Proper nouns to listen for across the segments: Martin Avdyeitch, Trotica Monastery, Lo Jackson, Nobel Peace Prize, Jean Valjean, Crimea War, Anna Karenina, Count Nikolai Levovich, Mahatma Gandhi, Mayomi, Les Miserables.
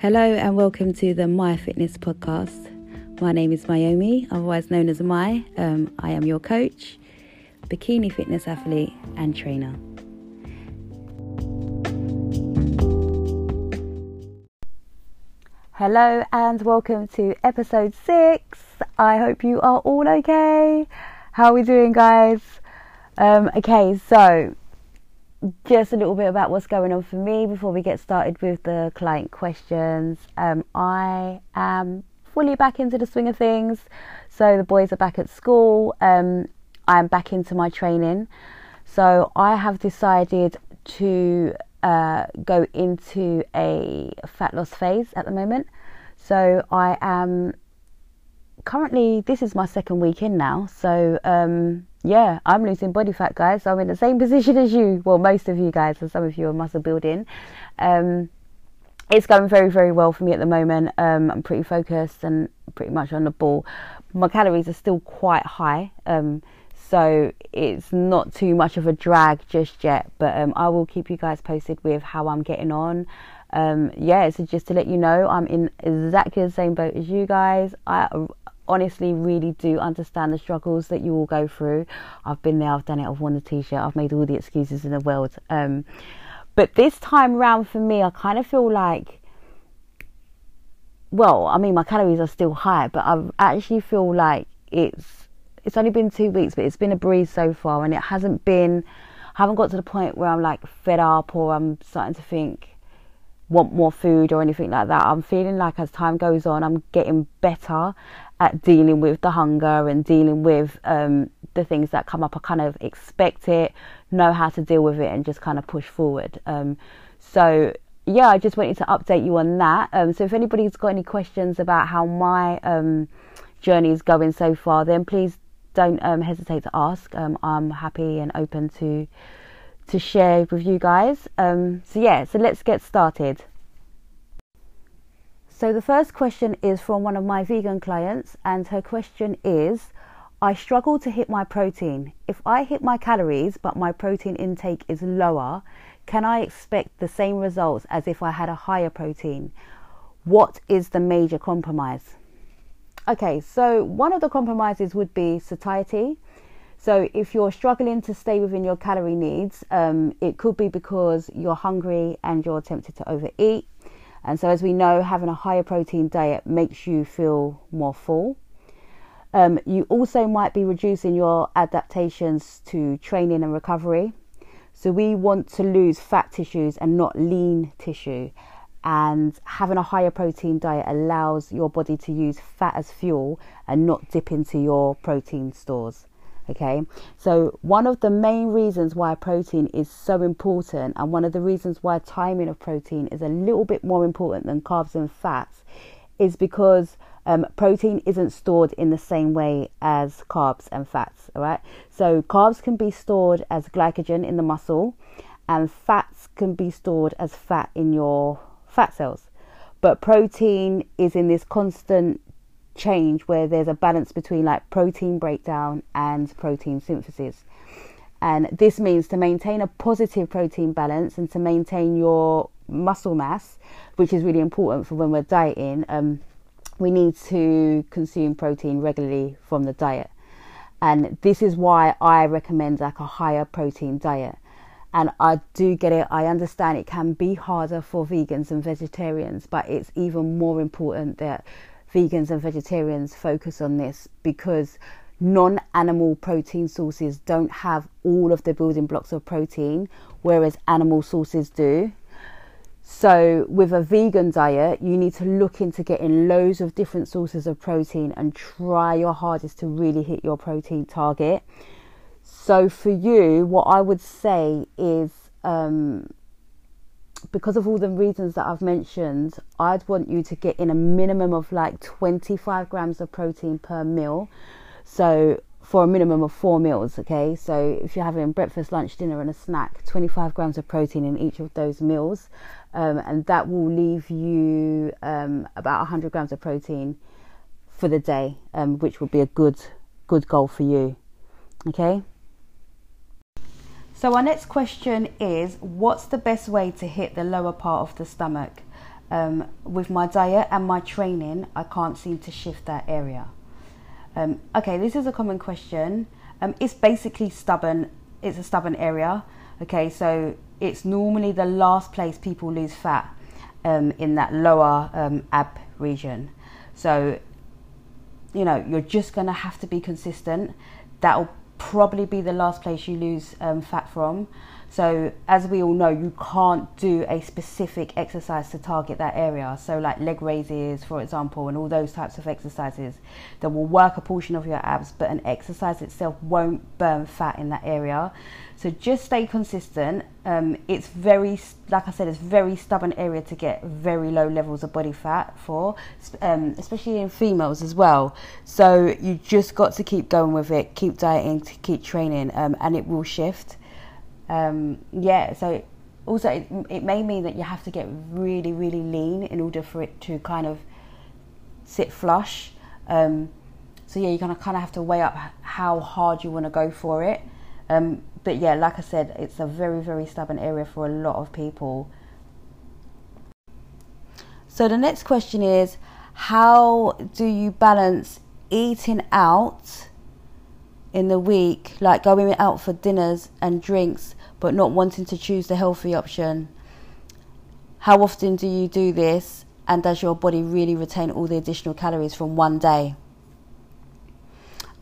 Hello and welcome to the My Fitness Podcast. My name is Mayomi, otherwise known as Mai. I am your coach, bikini fitness athlete and trainer. Hello and welcome to episode 6. I hope you are all okay. How are we doing, guys? Okay, so just a little bit about what's going on for me before we get started with the client questions. I am fully back into the swing of things. So the boys are back at school. I'm back into my training. So I have decided to go into a fat loss phase at the moment. So I am currently, this is my second week in now. So yeah, I'm losing body fat, guys. So I'm in the same position as you. Well, most of you guys, and some of you are muscle building. It's going very, very well for me at the moment. I'm pretty focused and pretty much on the ball. My calories are still quite high, so it's not too much of a drag just yet. But I will keep you guys posted with how I'm getting on. So just to let you know, I'm in exactly the same boat as you guys. I honestly really do understand the struggles that you all go through. I've been there, I've done it, I've worn the t-shirt, I've made all the excuses in the world. But this time round for me, I kind of feel like, well, I mean, my calories are still high, but I actually feel like it's only been 2 weeks, but it's been a breeze so far, and I haven't got to the point where I'm like fed up or I'm starting to want more food or anything like that. I'm feeling like as time goes on, I'm getting better at dealing with the hunger and dealing with the things that come up. I kind of expect it, know how to deal with it, and just kind of push forward. I just wanted to update you on that. So if anybody's got any questions about how my journey is going so far, then please don't hesitate to ask. I'm happy and open to share with you guys. So let's get started. So the first question is from one of my vegan clients, and her question is, I struggle to hit my protein. If I hit my calories but my protein intake is lower, can I expect the same results as if I had a higher protein? What is the major compromise? Okay, so one of the compromises would be satiety. So if you're struggling to stay within your calorie needs, it could be because you're hungry and you're tempted to overeat. And so as we know, having a higher protein diet makes you feel more full. You also might be reducing your adaptations to training and recovery. So we want to lose fat tissues and not lean tissue. And having a higher protein diet allows your body to use fat as fuel and not dip into your protein stores. Okay, so one of the main reasons why protein is so important, and one of the reasons why timing of protein is a little bit more important than carbs and fats, is because protein isn't stored in the same way as carbs and fats. All right, so carbs can be stored as glycogen in the muscle, and fats can be stored as fat in your fat cells. But protein is in this constant change where there's a balance between like protein breakdown and protein synthesis, and this means to maintain a positive protein balance and to maintain your muscle mass, which is really important for when we're dieting. We need to consume protein regularly from the diet, and this is why I recommend like a higher protein diet. And I do get it, I understand it can be harder for vegans and vegetarians, but it's even more important that vegans and vegetarians focus on this, because non-animal protein sources don't have all of the building blocks of protein, whereas animal sources do. So with a vegan diet, you need to look into getting loads of different sources of protein and try your hardest to really hit your protein target. So for you, what I would say is, because of all the reasons that I've mentioned, I'd want you to get in a minimum of like 25 grams of protein per meal. So for a minimum of 4 meals, okay? So if you're having breakfast, lunch, dinner and a snack, 25 grams of protein in each of those meals. And that will leave you about 100 grams of protein for the day, which would be a good goal for you, okay? So our next question is, what's the best way to hit the lower part of the stomach? with my diet and my training, I can't seem to shift that area. Okay, this is a common question. It's basically stubborn. It's a stubborn area. Okay, so it's normally the last place people lose fat, in that lower ab region. So, you know, you're just going to have to be consistent. That'll probably be the last place you lose fat from. So as we all know, you can't do a specific exercise to target that area. So like leg raises, for example, and all those types of exercises that will work a portion of your abs, but an exercise itself won't burn fat in that area. So just stay consistent. It's very, like I said, it's very stubborn area to get very low levels of body fat for, especially in females as well. So you just got to keep going with it, keep dieting, keep training, and it will shift. Yeah, so also it may mean that you have to get really, really lean in order for it to kind of sit flush. So yeah, you're going to kind of have to weigh up how hard you want to go for it. But yeah, like I said, it's a very, very stubborn area for a lot of people. So the next question is, how do you balance eating out in the week, like going out for dinners and drinks, but not wanting to choose the healthy option? How often do you do this, and does your body really retain all the additional calories from one day?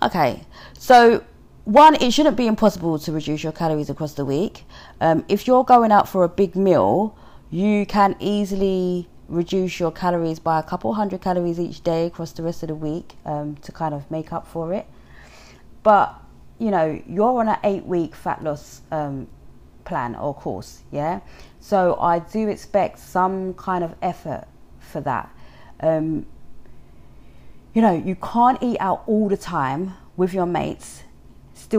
Okay, so one, it shouldn't be impossible to reduce your calories across the week. If you're going out for a big meal, you can easily reduce your calories by a couple hundred calories each day across the rest of the week, to kind of make up for it. But, you know, you're on an 8-week fat loss plan or course, yeah? So I do expect some kind of effort for that. You know, you can't eat out all the time with your mates and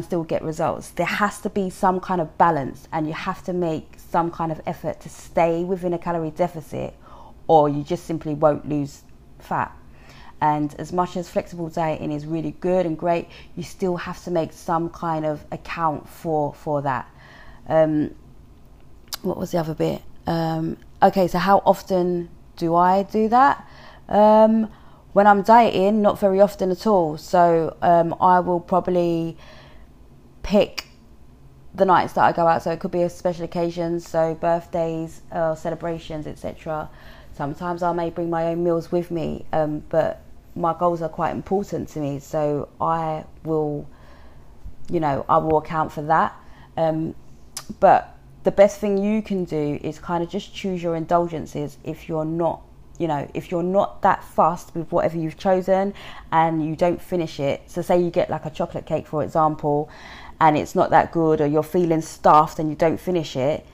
still get results. There has to be some kind of balance, and you have to make some kind of effort to stay within a calorie deficit, or you just simply won't lose fat. And as much as flexible dieting is really good and great, you still have to make some kind of account for that. What was the other bit? Okay, so how often do I do that? When I'm dieting, not very often at all. So I will probably pick the nights that I go out. So it could be a special occasion, so birthdays, celebrations, etc. Sometimes I may bring my own meals with me, but my goals are quite important to me, so I will, you know, I will account for that. But the best thing you can do is kind of just choose your indulgences if you're not, you know, if you're not that fussed with whatever you've chosen and you don't finish it. So say you get like a chocolate cake, for example, and it's not that good, or you're feeling stuffed and you don't finish it,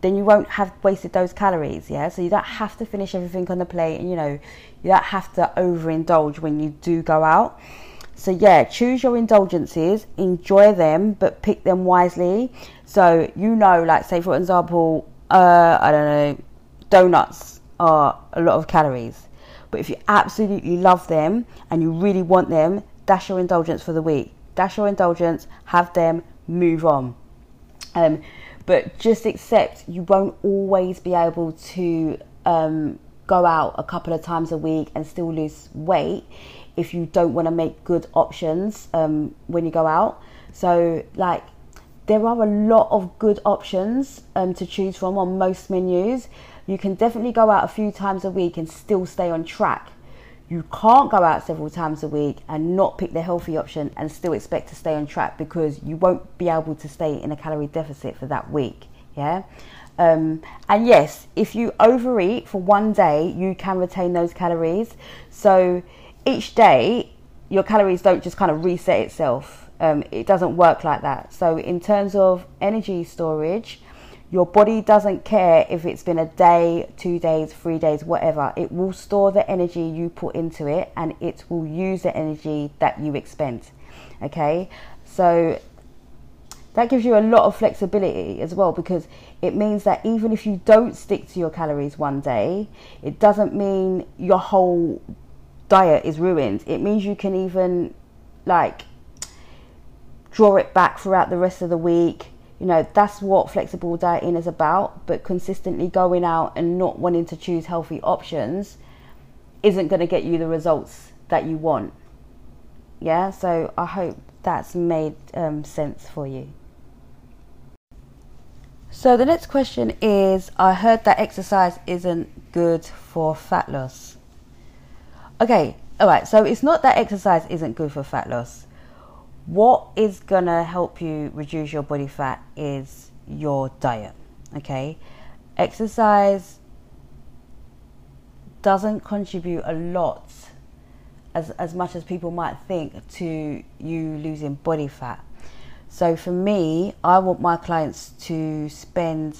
then you won't have wasted those calories, yeah? So you don't have to finish everything on the plate, and, you know, you don't have to overindulge when you do go out. So yeah, choose your indulgences, enjoy them, but pick them wisely. So, you know, like say for example, I don't know, donuts are a lot of calories, but if you absolutely love them and you really want them, dash your indulgence for the week. Dash your indulgence, have them, move on. But just accept you won't always be able to go out a couple of times a week and still lose weight if you don't want to make good options when you go out. So, like, there are a lot of good options to choose from on most menus. You can definitely go out a few times a week and still stay on track. You can't go out several times a week and not pick the healthy option and still expect to stay on track, because you won't be able to stay in a calorie deficit for that week, yeah? And yes, if you overeat for one day, you can retain those calories. So each day, your calories don't just kind of reset itself. It doesn't work like that. So in terms of energy storage, your body doesn't care if it's been a day, 2 days, 3 days, whatever. It will store the energy you put into it, and it will use the energy that you expend. Okay, so that gives you a lot of flexibility as well, because it means that even if you don't stick to your calories one day, it doesn't mean your whole diet is ruined. It means you can even like draw it back throughout the rest of the week. you know, that's what flexible dieting is about. But consistently going out and not wanting to choose healthy options isn't going to get you the results that you want. Yeah, so I hope that's made sense for you. So the next question is, I heard that exercise isn't good for fat loss. Okay, all right, so it's not that exercise isn't good for fat loss. What is gonna help you reduce your body fat is your diet, okay? Exercise doesn't contribute a lot, as much as people might think, to you losing body fat. So for me, I want my clients to spend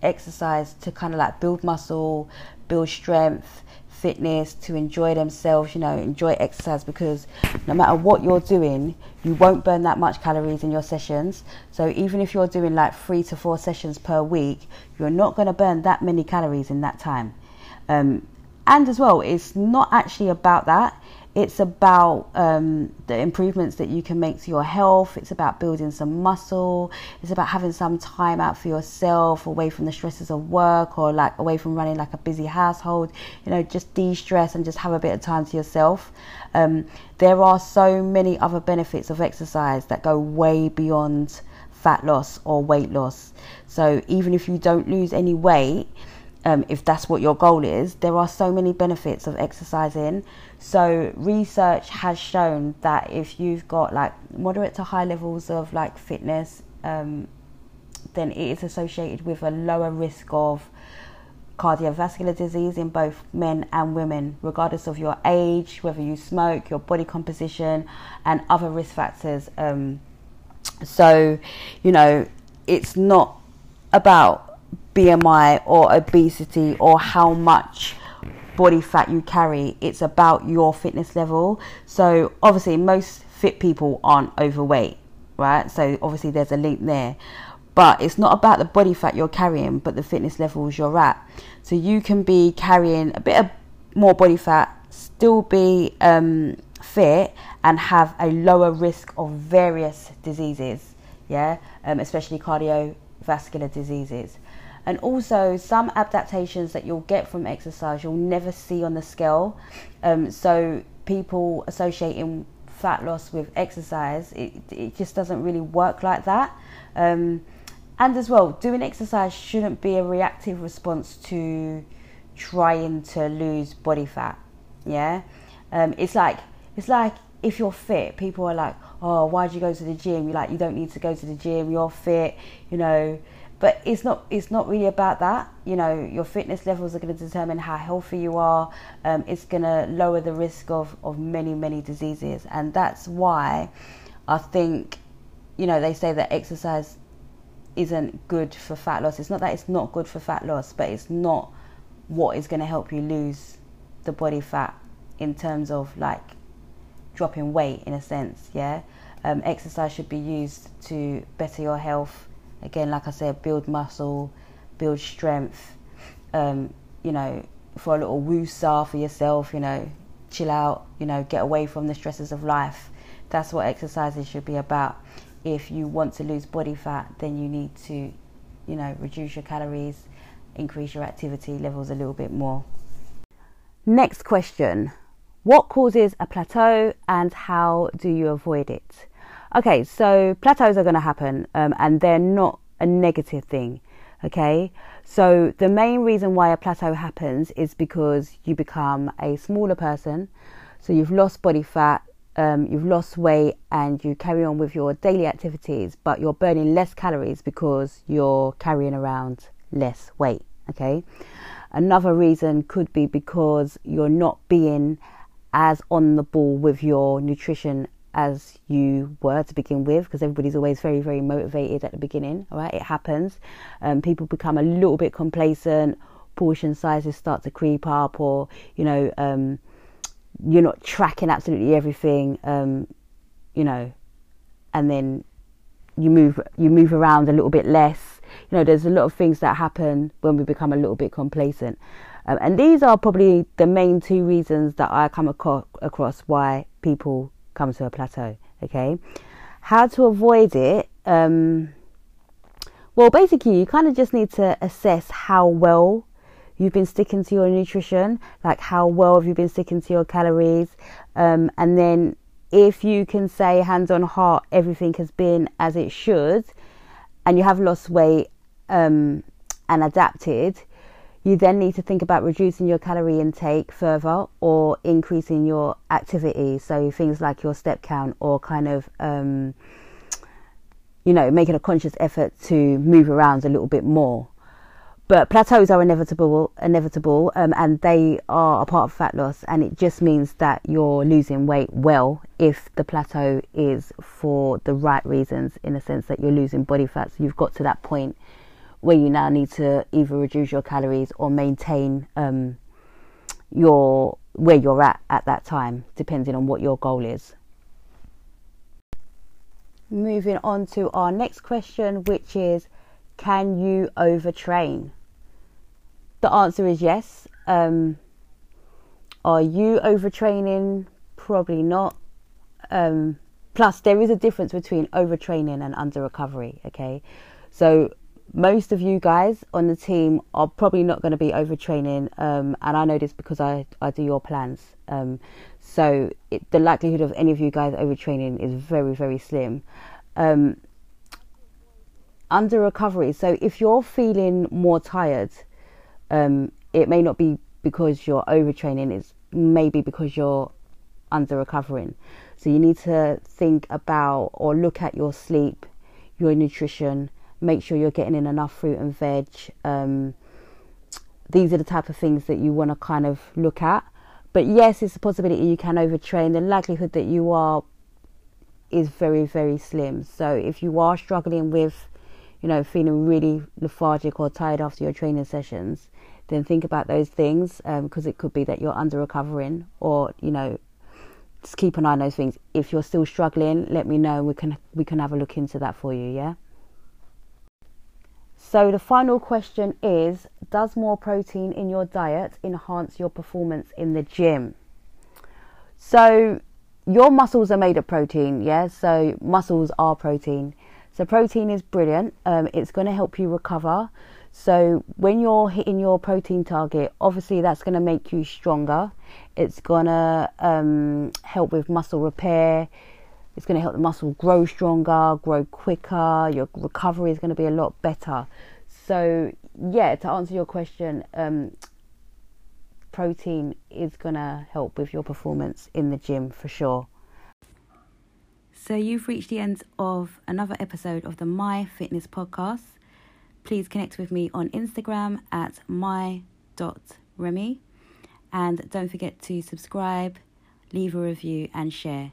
exercise to kind of like build muscle, build strength, fitness, to enjoy themselves, you know, enjoy exercise, because no matter what you're doing, you won't burn that much calories in your sessions. So even if you're doing like 3 to 4 sessions per week, you're not going to burn that many calories in that time. And as well, it's not actually about that. It's about the improvements that you can make to your health. It's about building some muscle. It's about having some time out for yourself, away from the stresses of work, or like away from running like a busy household. You know, just de-stress and just have a bit of time to yourself. There are so many other benefits of exercise that go way beyond fat loss or weight loss. So even if you don't lose any weight, if that's what your goal is, there are so many benefits of exercising. So research has shown that if you've got like moderate to high levels of like fitness, then it is associated with a lower risk of cardiovascular disease in both men and women, regardless of your age, whether you smoke, your body composition, and other risk factors. So, you know, it's not about BMI or obesity or how much body fat you carry. It's about your fitness level. So obviously most fit people aren't overweight, right? So obviously there's a link there, but it's not about the body fat you're carrying, but the fitness levels you're at. So you can be carrying a bit of more body fat, still be fit, and have a lower risk of various diseases, yeah, especially cardiovascular diseases. And also, some adaptations that you'll get from exercise, you'll never see on the scale. So people associating fat loss with exercise, it just doesn't really work like that. And as well, doing exercise shouldn't be a reactive response to trying to lose body fat. Yeah, it's like if you're fit, people are like, oh, why'd you go to the gym? You're like, you don't need to go to the gym. You're fit, you know. But it's not really about that. You know, your fitness levels are going to determine how healthy you are. It's going to lower the risk of many, many diseases. And that's why I think, you know, they say that exercise isn't good for fat loss. It's not that it's not good for fat loss, but it's not what is going to help you lose the body fat in terms of like dropping weight in a sense, yeah? Exercise should be used to better your health. Again, like I said, build muscle, build strength, you know, for a little woo-sah for yourself, you know, chill out, you know, get away from the stresses of life. That's what exercises should be about. If you want to lose body fat, then you need to, you know, reduce your calories, increase your activity levels a little bit more. Next question. What causes a plateau and how do you avoid it? Okay, so plateaus are going to happen, and they're not a negative thing, okay? So the main reason why a plateau happens is because you become a smaller person. So you've lost body fat, you've lost weight, and you carry on with your daily activities, but you're burning less calories because you're carrying around less weight, okay? Another reason could be because you're not being as on the ball with your nutrition as you were to begin with, because everybody's always very, very motivated at the beginning, all right? It happens. People become a little bit complacent, portion sizes start to creep up, or, you know, you're not tracking absolutely everything, you know, and then you move around a little bit less. You know, there's a lot of things that happen when we become a little bit complacent. And these are probably the main two reasons that I come across why people come to a plateau, okay? How to avoid it, Well, basically, you kind of just need to assess how well you've been sticking to your nutrition, like how well have you been sticking to your calories, and then if you can say hands on heart everything has been as it should and you have lost weight and adapted, you then need to think about reducing your calorie intake further or increasing your activity. So things like your step count or kind of, making a conscious effort to move around a little bit more. But plateaus are inevitable, and they are a part of fat loss. And it just means that you're losing weight well if the plateau is for the right reasons, in a sense that you're losing body fat. So you've got to that point where you now need to either reduce your calories or maintain where you're at that time, depending on what your goal is. Moving on to our next question, which is, can you overtrain? The answer is yes. Are you overtraining? Probably not. Plus, there is a difference between overtraining and under recovery. Okay, so most of you guys on the team are probably not going to be overtraining, and I know this because I do your plans, so the likelihood of any of you guys overtraining is very, very slim. Under recovery, so if you're feeling more tired, it may not be because you're overtraining, it's maybe because you're under recovering. So you need to think about or look at your sleep, your nutrition, make sure you're getting in enough fruit and veg. These are the type of things that you want to kind of look at. But yes, it's a possibility you can overtrain. The likelihood that you are is very, very slim. So if you are struggling with, feeling really lethargic or tired after your training sessions, then think about those things, because it could be that you're under recovering, or, just keep an eye on those things. If you're still struggling, let me know. We can have a look into that for you. Yeah. So the final question is, does more protein in your diet enhance your performance in the gym? So your muscles are made of protein, yeah? So muscles are protein. So protein is brilliant. It's going to help you recover. So when you're hitting your protein target, obviously that's going to make you stronger. It's going to help with muscle repair. It's going to help the muscle grow stronger, grow quicker. Your recovery is going to be a lot better. So, yeah, to answer your question, protein is going to help with your performance in the gym for sure. So you've reached the end of another episode of the My Fitness Podcast. Please connect with me on Instagram at my.remy. And don't forget to subscribe, leave a review and share.